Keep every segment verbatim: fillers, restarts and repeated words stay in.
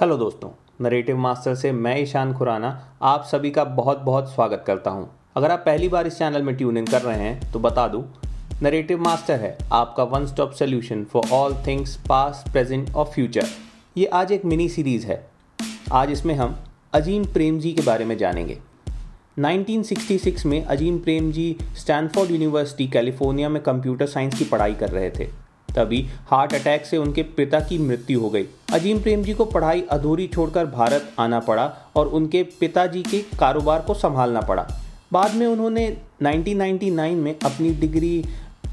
Hello दोस्तों, narrative master से मैं ईशान खुराना आप सभी का बहुत बहुत स्वागत करता हूं। अगर आप पहली बार इस चैनल में ट्यून इन कर रहे हैं तो बता दूं, नैरेटिव मास्टर है आपका one stop solution for all things past, present और फ्यूचर। ये आज एक मिनी सीरीज़ है। आज इसमें हम अजीम प्रेमजी के बारे में जानेंगे। नाइनटीन सिक्सटी सिक्स में Azim Premji Stanford university California में कंप्यूटर साइंस की पढ़ाई कर रहे थे, तभी हार्ट अटैक से उनके पिता की मृत्यु हो गई। अजीम प्रेमजी को पढ़ाई अधूरी छोड़कर भारत आना पड़ा और उनके पिताजी के कारोबार को संभालना पड़ा। बाद में उन्होंने नाइनटीन नाइंटी नाइन में अपनी डिग्री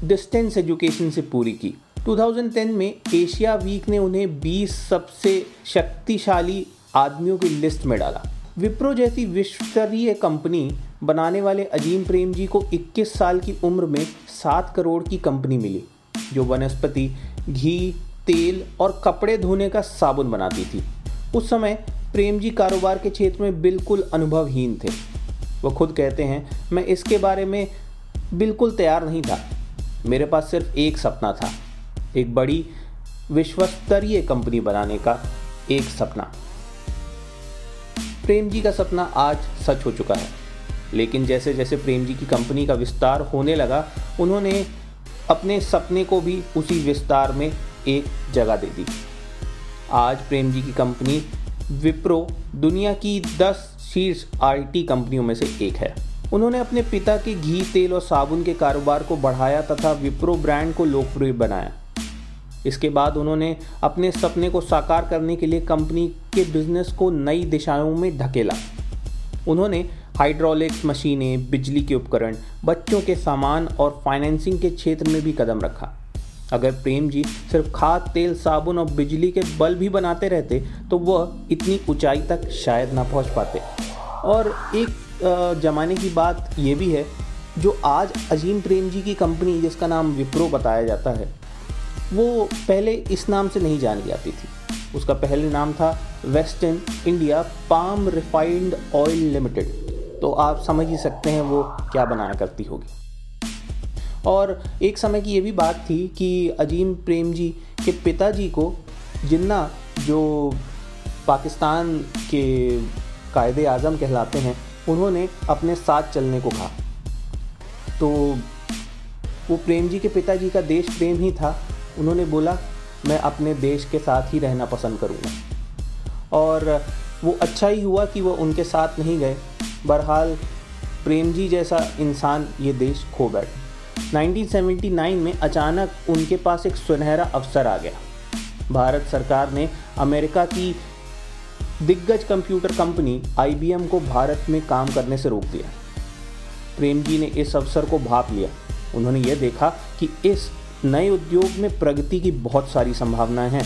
डिस्टेंस एजुकेशन से पूरी की। टू थाउजेंड टेन में एशिया वीक ने उन्हें बीस सबसे शक्तिशाली आदमियों की लिस्ट में डाला। विप्रो जैसी विश्व स्तरीय कंपनी बनाने वाले अजीम प्रेमजी को इक्कीस साल की उम्र में सात करोड़ की कंपनी मिली, जो वनस्पति, घी, तेल और कपड़े धोने का साबुन बनाती थी। उस समय प्रेमजी कारोबार के क्षेत्र में बिल्कुल अनुभवहीन थे। वो खुद कहते हैं, मैं इसके बारे में बिल्कुल तैयार नहीं था। मेरे पास सिर्फ एक सपना था, एक बड़ी विश्वस्तरीय कंपनी बनाने का एक सपना। प्रेमजी का सपना आज सच हो चुका है, लेकिन जैसे जैसे प्रेमजी की कंपनी का विस्तार होने लगा, उन्होंने अपने सपने को भी उसी विस्तार में एक जगह दे दी। आज प्रेमजी की कंपनी विप्रो दुनिया की दस शीर्ष आईटी कंपनियों में से एक है। उन्होंने अपने पिता के घी, तेल और साबुन के कारोबार को बढ़ाया तथा विप्रो ब्रांड को लोकप्रिय बनाया। इसके बाद उन्होंने अपने सपने को साकार करने के लिए कंपनी के बिजनेस को नई दिशाओं में ढकेला। उन्होंने हाइड्रोलिक्स मशीनें, बिजली के उपकरण, बच्चों के सामान और फाइनेंसिंग के क्षेत्र में भी कदम रखा। अगर प्रेमजी सिर्फ खाद, तेल, साबुन और बिजली के बल्ब भी बनाते रहते तो वह इतनी ऊंचाई तक शायद ना पहुंच पाते। और एक ज़माने की बात यह भी है, जो आज अजीम प्रेमजी की कंपनी जिसका नाम विप्रो बताया जाता है, वो पहले इस नाम से नहीं जानी जाती थी। उसका पहले नाम था western India palm refined oil limited. तो आप समझ ही सकते हैं वो क्या बनाया करती होगी। और एक समय की ये भी बात थी कि अजीम प्रेमजी के पिताजी को जिन्ना, जो पाकिस्तान के कायदे आज़म कहलाते हैं, उन्होंने अपने साथ चलने को कहा। तो वो प्रेमजी के पिताजी का देश प्रेम ही था। उन्होंने बोला, मैं अपने देश के साथ ही रहना पसंद करूँगा। और वो अच्छा ही हुआ कि वो उनके साथ नहीं गए। बहरहाल, प्रेमजी जैसा इंसान ये देश खो बैठा। नाइनटीन सेवेंटी नाइन में अचानक उनके पास एक सुनहरा अवसर आ गया। भारत सरकार ने अमेरिका की दिग्गज computer company I B M को भारत में काम करने से रोक दिया। प्रेमजी ने इस अवसर को भांप लिया। उन्होंने ये देखा कि इस नए उद्योग में प्रगति की बहुत सारी संभावनाएं हैं।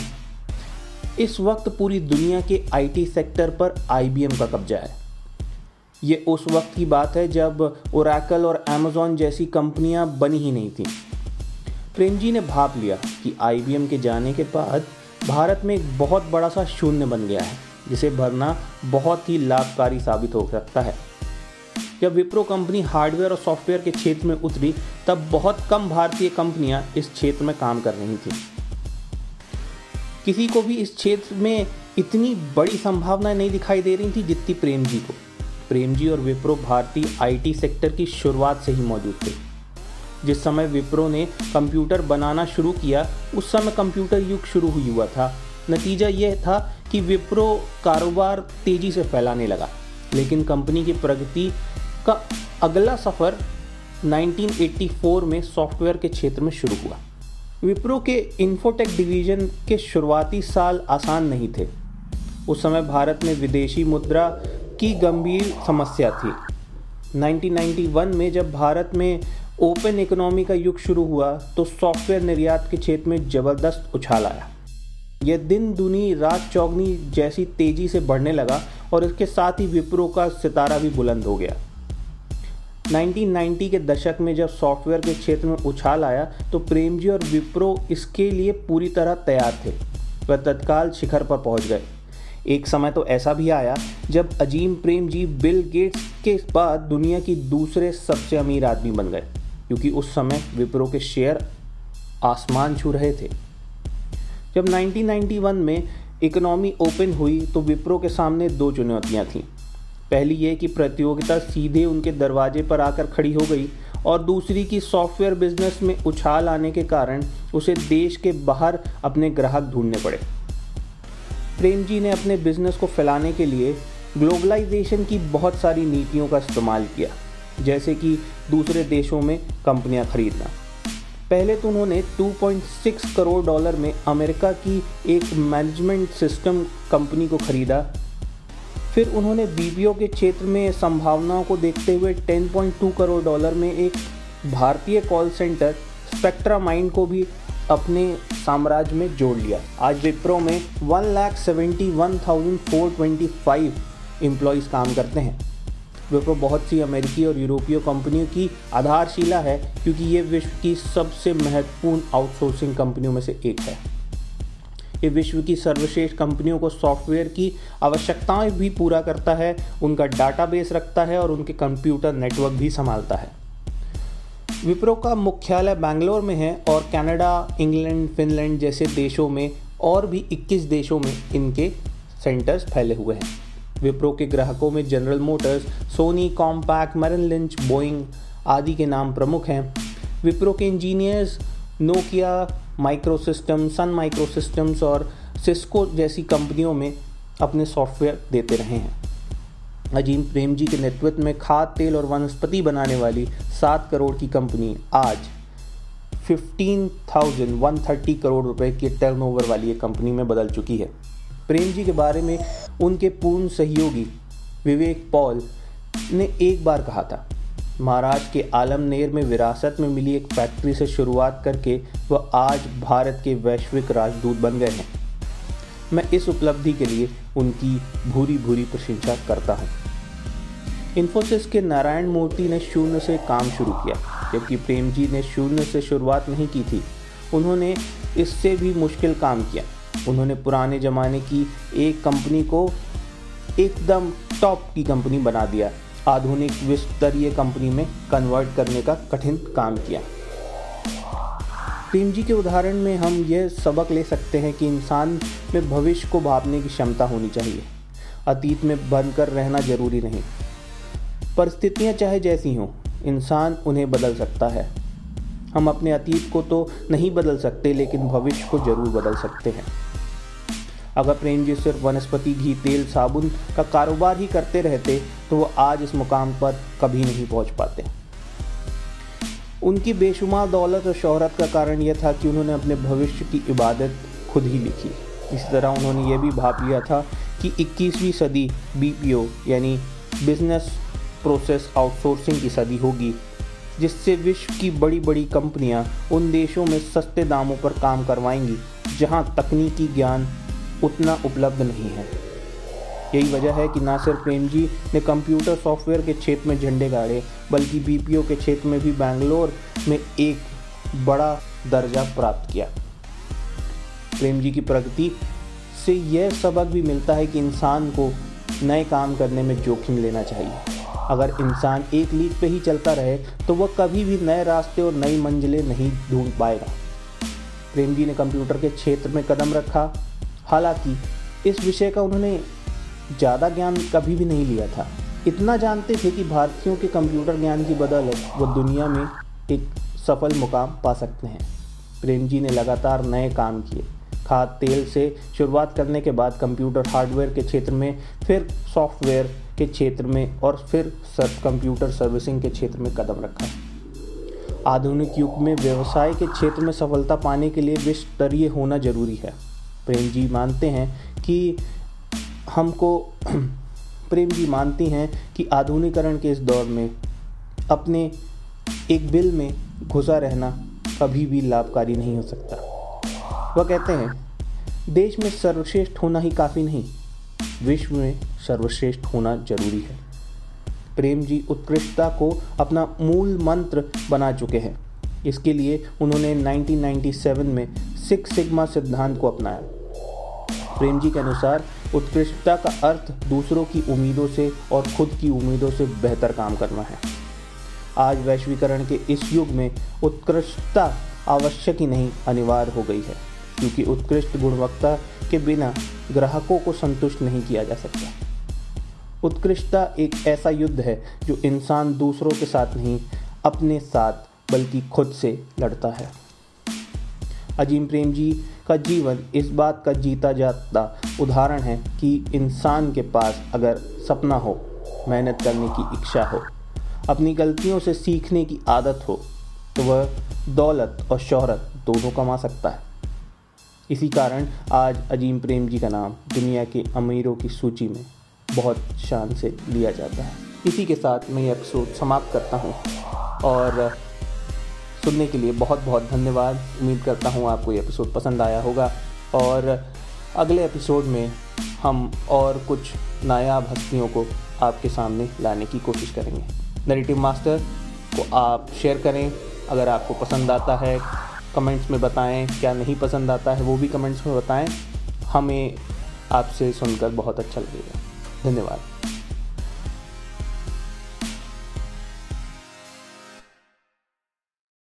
इस वक्त पूरी दुनिया के आई टी सेक्टर पर आई बी एम का कब्जा है। ये उस वक्त की बात है जब ओराकल और अमेज़न जैसी कंपनियां बनी ही नहीं थीं। प्रेमजी ने भांप लिया कि आई बी एम के जाने के बाद भारत में एक बहुत बड़ा सा शून्य बन गया है, जिसे भरना बहुत ही लाभकारी साबित हो सकता है। जब विप्रो कंपनी हार्डवेयर और सॉफ्टवेयर के क्षेत्र में उतरी, तब बहुत कम भारतीय कंपनियां इस क्षेत्र में काम कर रही थीं। किसी को भी इस क्षेत्र में इतनी बड़ी संभावनाएं नहीं दिखाई दे रही थी जितनी प्रेमजी को। प्रेमजी और विप्रो भारतीय आईटी सेक्टर की शुरुआत से ही मौजूद थे। जिस समय विप्रो ने कंप्यूटर बनाना शुरू किया, उस समय कंप्यूटर युग शुरू हुआ था। नतीजा यह था कि विप्रो कारोबार तेजी से फैलाने लगा, लेकिन कंपनी की प्रगति का अगला सफ़र नाइनटीन एटी फोर में सॉफ्टवेयर के क्षेत्र में शुरू हुआ। विप्रो के इंफोटेक डिवीज़न के शुरुआती साल आसान नहीं थे। उस समय भारत में विदेशी मुद्रा की गंभीर समस्या थी। नाइनटीन नाइंटी वन में जब भारत में ओपन इकोनॉमी का युग शुरू हुआ, तो सॉफ्टवेयर निर्यात के क्षेत्र में ज़बरदस्त उछाल आया। यह दिन दुनी रात चौगनी जैसी तेज़ी से बढ़ने लगा और इसके साथ ही विप्रो का सितारा भी बुलंद हो गया। नाइनटीन नाइंटी के दशक में जब सॉफ्टवेयर के क्षेत्र में उछाल आया, तो प्रेमजी और विप्रो इसके लिए पूरी तरह तैयार थे। वह तत्काल शिखर पर पहुंच गए। एक समय तो ऐसा भी आया जब अजीम प्रेमजी बिल गेट्स के बाद दुनिया की दूसरे सबसे अमीर आदमी बन गए, क्योंकि उस समय विप्रो के शेयर आसमान छू रहे थे। जब नाइनटीन नाइंटी वन में इकोनॉमी ओपन हुई तो विप्रो के सामने दो चुनौतियाँ थीं। पहली ये कि प्रतियोगिता सीधे उनके दरवाजे पर आकर खड़ी हो गई और दूसरी कि सॉफ्टवेयर बिजनेस में उछाल आने के कारण उसे देश के बाहर अपने ग्राहक ढूंढने पड़े। प्रेमजी ने अपने बिजनेस को फैलाने के लिए ग्लोबलाइजेशन की बहुत सारी नीतियों का इस्तेमाल किया, जैसे कि दूसरे देशों में कंपनियां खरीदना। पहले तो उन्होंने दो पॉइंट छह करोड़ डॉलर में अमेरिका की एक मैनेजमेंट सिस्टम कंपनी को खरीदा। फिर उन्होंने बीपीओ के क्षेत्र में संभावनाओं को देखते हुए दस पॉइंट दो करोड़ डॉलर में एक भारतीय कॉल सेंटर स्पेक्ट्रामाइंड को भी अपने साम्राज्य में जोड़ लिया। आज विप्रो में एक लाख इकहत्तर हज़ार चार सौ पच्चीस एम्प्लॉइज़ काम करते हैं। विप्रो बहुत सी अमेरिकी और यूरोपीय कंपनियों की आधारशिला है, क्योंकि ये विश्व की सबसे महत्वपूर्ण आउटसोर्सिंग कंपनियों में से एक है। ये विश्व की सर्वश्रेष्ठ कंपनियों को सॉफ्टवेयर की आवश्यकताएं भी पूरा करता है, उनका डाटाबेस रखता है और उनके कंप्यूटर नेटवर्क भी संभालता है। विप्रो का मुख्यालय बेंगलोर में है और कनाडा, इंग्लैंड, फिनलैंड जैसे देशों में और भी इक्कीस देशों में इनके सेंटर्स फैले हुए हैं। विप्रो के ग्राहकों में General Motors, Sony, Compaq, Merrill Lynch, Boeing आदि के नाम प्रमुख हैं। विप्रो के engineers Nokia, micro systems, Sun micro systems और सिस्को जैसी कंपनियों में अपने सॉफ्टवेयर देते रहे हैं। अजीम प्रेमजी के नेतृत्व में खाद, तेल और वनस्पति बनाने वाली सात करोड़ की कंपनी आज पंद्रह हज़ार एक सौ तीस करोड़ रुपए के टर्नओवर वाली एक कंपनी में बदल चुकी है। प्रेमजी के बारे में उनके पूर्ण सहयोगी विवेक पॉल ने एक बार कहा था, महाराष्ट्र के आलमनेर में विरासत में मिली एक फैक्ट्री से शुरुआत करके वह आज भारत के वैश्विक राजदूत बन गए हैं। मैं इस उपलब्धि के लिए उनकी भूरी भूरी प्रशंसा करता हूँ। इंफोसिस के नारायण मूर्ति ने शून्य से काम शुरू किया, जबकि प्रेमजी ने शून्य से शुरुआत नहीं की थी। उन्होंने इससे भी मुश्किल काम किया। उन्होंने पुराने ज़माने की एक कंपनी को एकदम टॉप की कंपनी बना दिया, आधुनिक विश्व स्तरीय कंपनी में कन्वर्ट करने का कठिन काम किया। प्रेमजी के उदाहरण में हम यह सबक ले सकते हैं कि इंसान में भविष्य को भापने की क्षमता होनी चाहिए। अतीत में बनकर रहना जरूरी नहीं। परिस्थितियां चाहे जैसी हों, इंसान उन्हें बदल सकता है। हम अपने अतीत को तो नहीं बदल सकते, लेकिन भविष्य को जरूर बदल सकते हैं। अगर प्रेमजी सिर्फ वनस्पति घी, तेल, साबुन का कारोबार ही करते रहते तो वो आज इस मुकाम पर कभी नहीं पहुंच पाते। उनकी बेशुमार दौलत और शोहरत का कारण यह था कि उन्होंने अपने भविष्य की इबादत खुद ही लिखी। इसी तरह उन्होंने ये भी भाप लिया था कि इक्कीसवीं सदी बीपीओ यानी बिजनेस प्रोसेस आउटसोर्सिंग की सदी होगी, जिससे विश्व की बड़ी बड़ी कंपनियाँ उन देशों में सस्ते दामों पर काम करवाएंगी जहाँ तकनीकी ज्ञान उतना उपलब्ध नहीं है। यही वजह है कि ना सिर्फ प्रेमजी ने कंप्यूटर सॉफ्टवेयर के क्षेत्र में झंडे गाड़े, बल्कि बीपीओ के क्षेत्र में भी बेंगलोर में एक बड़ा दर्जा प्राप्त किया। प्रेमजी की प्रगति से यह सबक भी मिलता है कि इंसान को नए काम करने में जोखिम लेना चाहिए। अगर इंसान एक लीक पे ही चलता रहे तो वह कभी भी नए रास्ते और नई मंजिलें नहीं ढूंढ पाएगा। प्रेमजी ने कंप्यूटर के क्षेत्र में कदम रखा, हालांकि इस विषय का उन्होंने ज़्यादा ज्ञान कभी भी नहीं लिया था। इतना जानते थे कि भारतीयों के कंप्यूटर ज्ञान की बदौलत वो दुनिया में एक सफल मुकाम पा सकते हैं। प्रेमजी ने लगातार नए काम किए। खाद तेल से शुरुआत करने के बाद कंप्यूटर हार्डवेयर के क्षेत्र में, फिर सॉफ्टवेयर के क्षेत्र में और फिर सब कंप्यूटर सर्विसिंग के क्षेत्र में कदम रखा। आधुनिक युग में व्यवसाय के क्षेत्र में सफलता पाने के लिए विश्व स्तरीय होना जरूरी है। प्रेमजी मानते हैं कि हमको प्रेमजी मानती हैं कि आधुनिकीकरण के इस दौर में अपने एक बिल में घुसा रहना कभी भी लाभकारी नहीं हो सकता। वह कहते हैं, देश में सर्वश्रेष्ठ होना ही काफ़ी नहीं, विश्व में सर्वश्रेष्ठ होना जरूरी है। प्रेमजी उत्कृष्टता को अपना मूल मंत्र बना चुके हैं। इसके लिए उन्होंने उन्नीस सौ सत्तानवे में सिक्स सिग्मा सिद्धांत को अपनाया। प्रेमजी के अनुसार उत्कृष्टता का अर्थ दूसरों की उम्मीदों से और खुद की उम्मीदों से बेहतर काम करना है। आज वैश्वीकरण के इस युग में उत्कृष्टता आवश्यक ही नहीं, अनिवार्य हो गई है। क्योंकि उत्कृष्ट गुणवत्ता के बिना ग्राहकों को संतुष्ट नहीं किया जा सकता। उत्कृष्टता एक ऐसा युद्ध है जो इंसान दूसरों के साथ नहीं अपने साथ बल्कि खुद से लड़ता है। अजीम प्रेमजी का जीवन इस बात का जीता जाता उदाहरण है कि इंसान के पास अगर सपना हो, मेहनत करने की इच्छा हो, अपनी गलतियों से सीखने की आदत हो, तो वह दौलत और शोहरत दोनों कमा सकता है। इसी कारण आज अजीम प्रेमजी का नाम दुनिया के अमीरों की सूची में बहुत शान से लिया जाता है। इसी के साथ मैं ये एपिसोड समाप्त करता हूँ और सुनने के लिए बहुत बहुत धन्यवाद। उम्मीद करता हूँ आपको ये एपिसोड पसंद आया होगा और अगले एपिसोड में हम और कुछ नायाब हस्तियों को आपके सामने लाने की कोशिश करेंगे। नैरेटिव मास्टर को आप शेयर करें अगर आपको पसंद आता है, कमेंट्स में बताएं, क्या नहीं पसंद आता है वो भी कमेंट्स में बताएं। हमें आपसे सुनकर बहुत अच्छा लगेगा। धन्यवाद।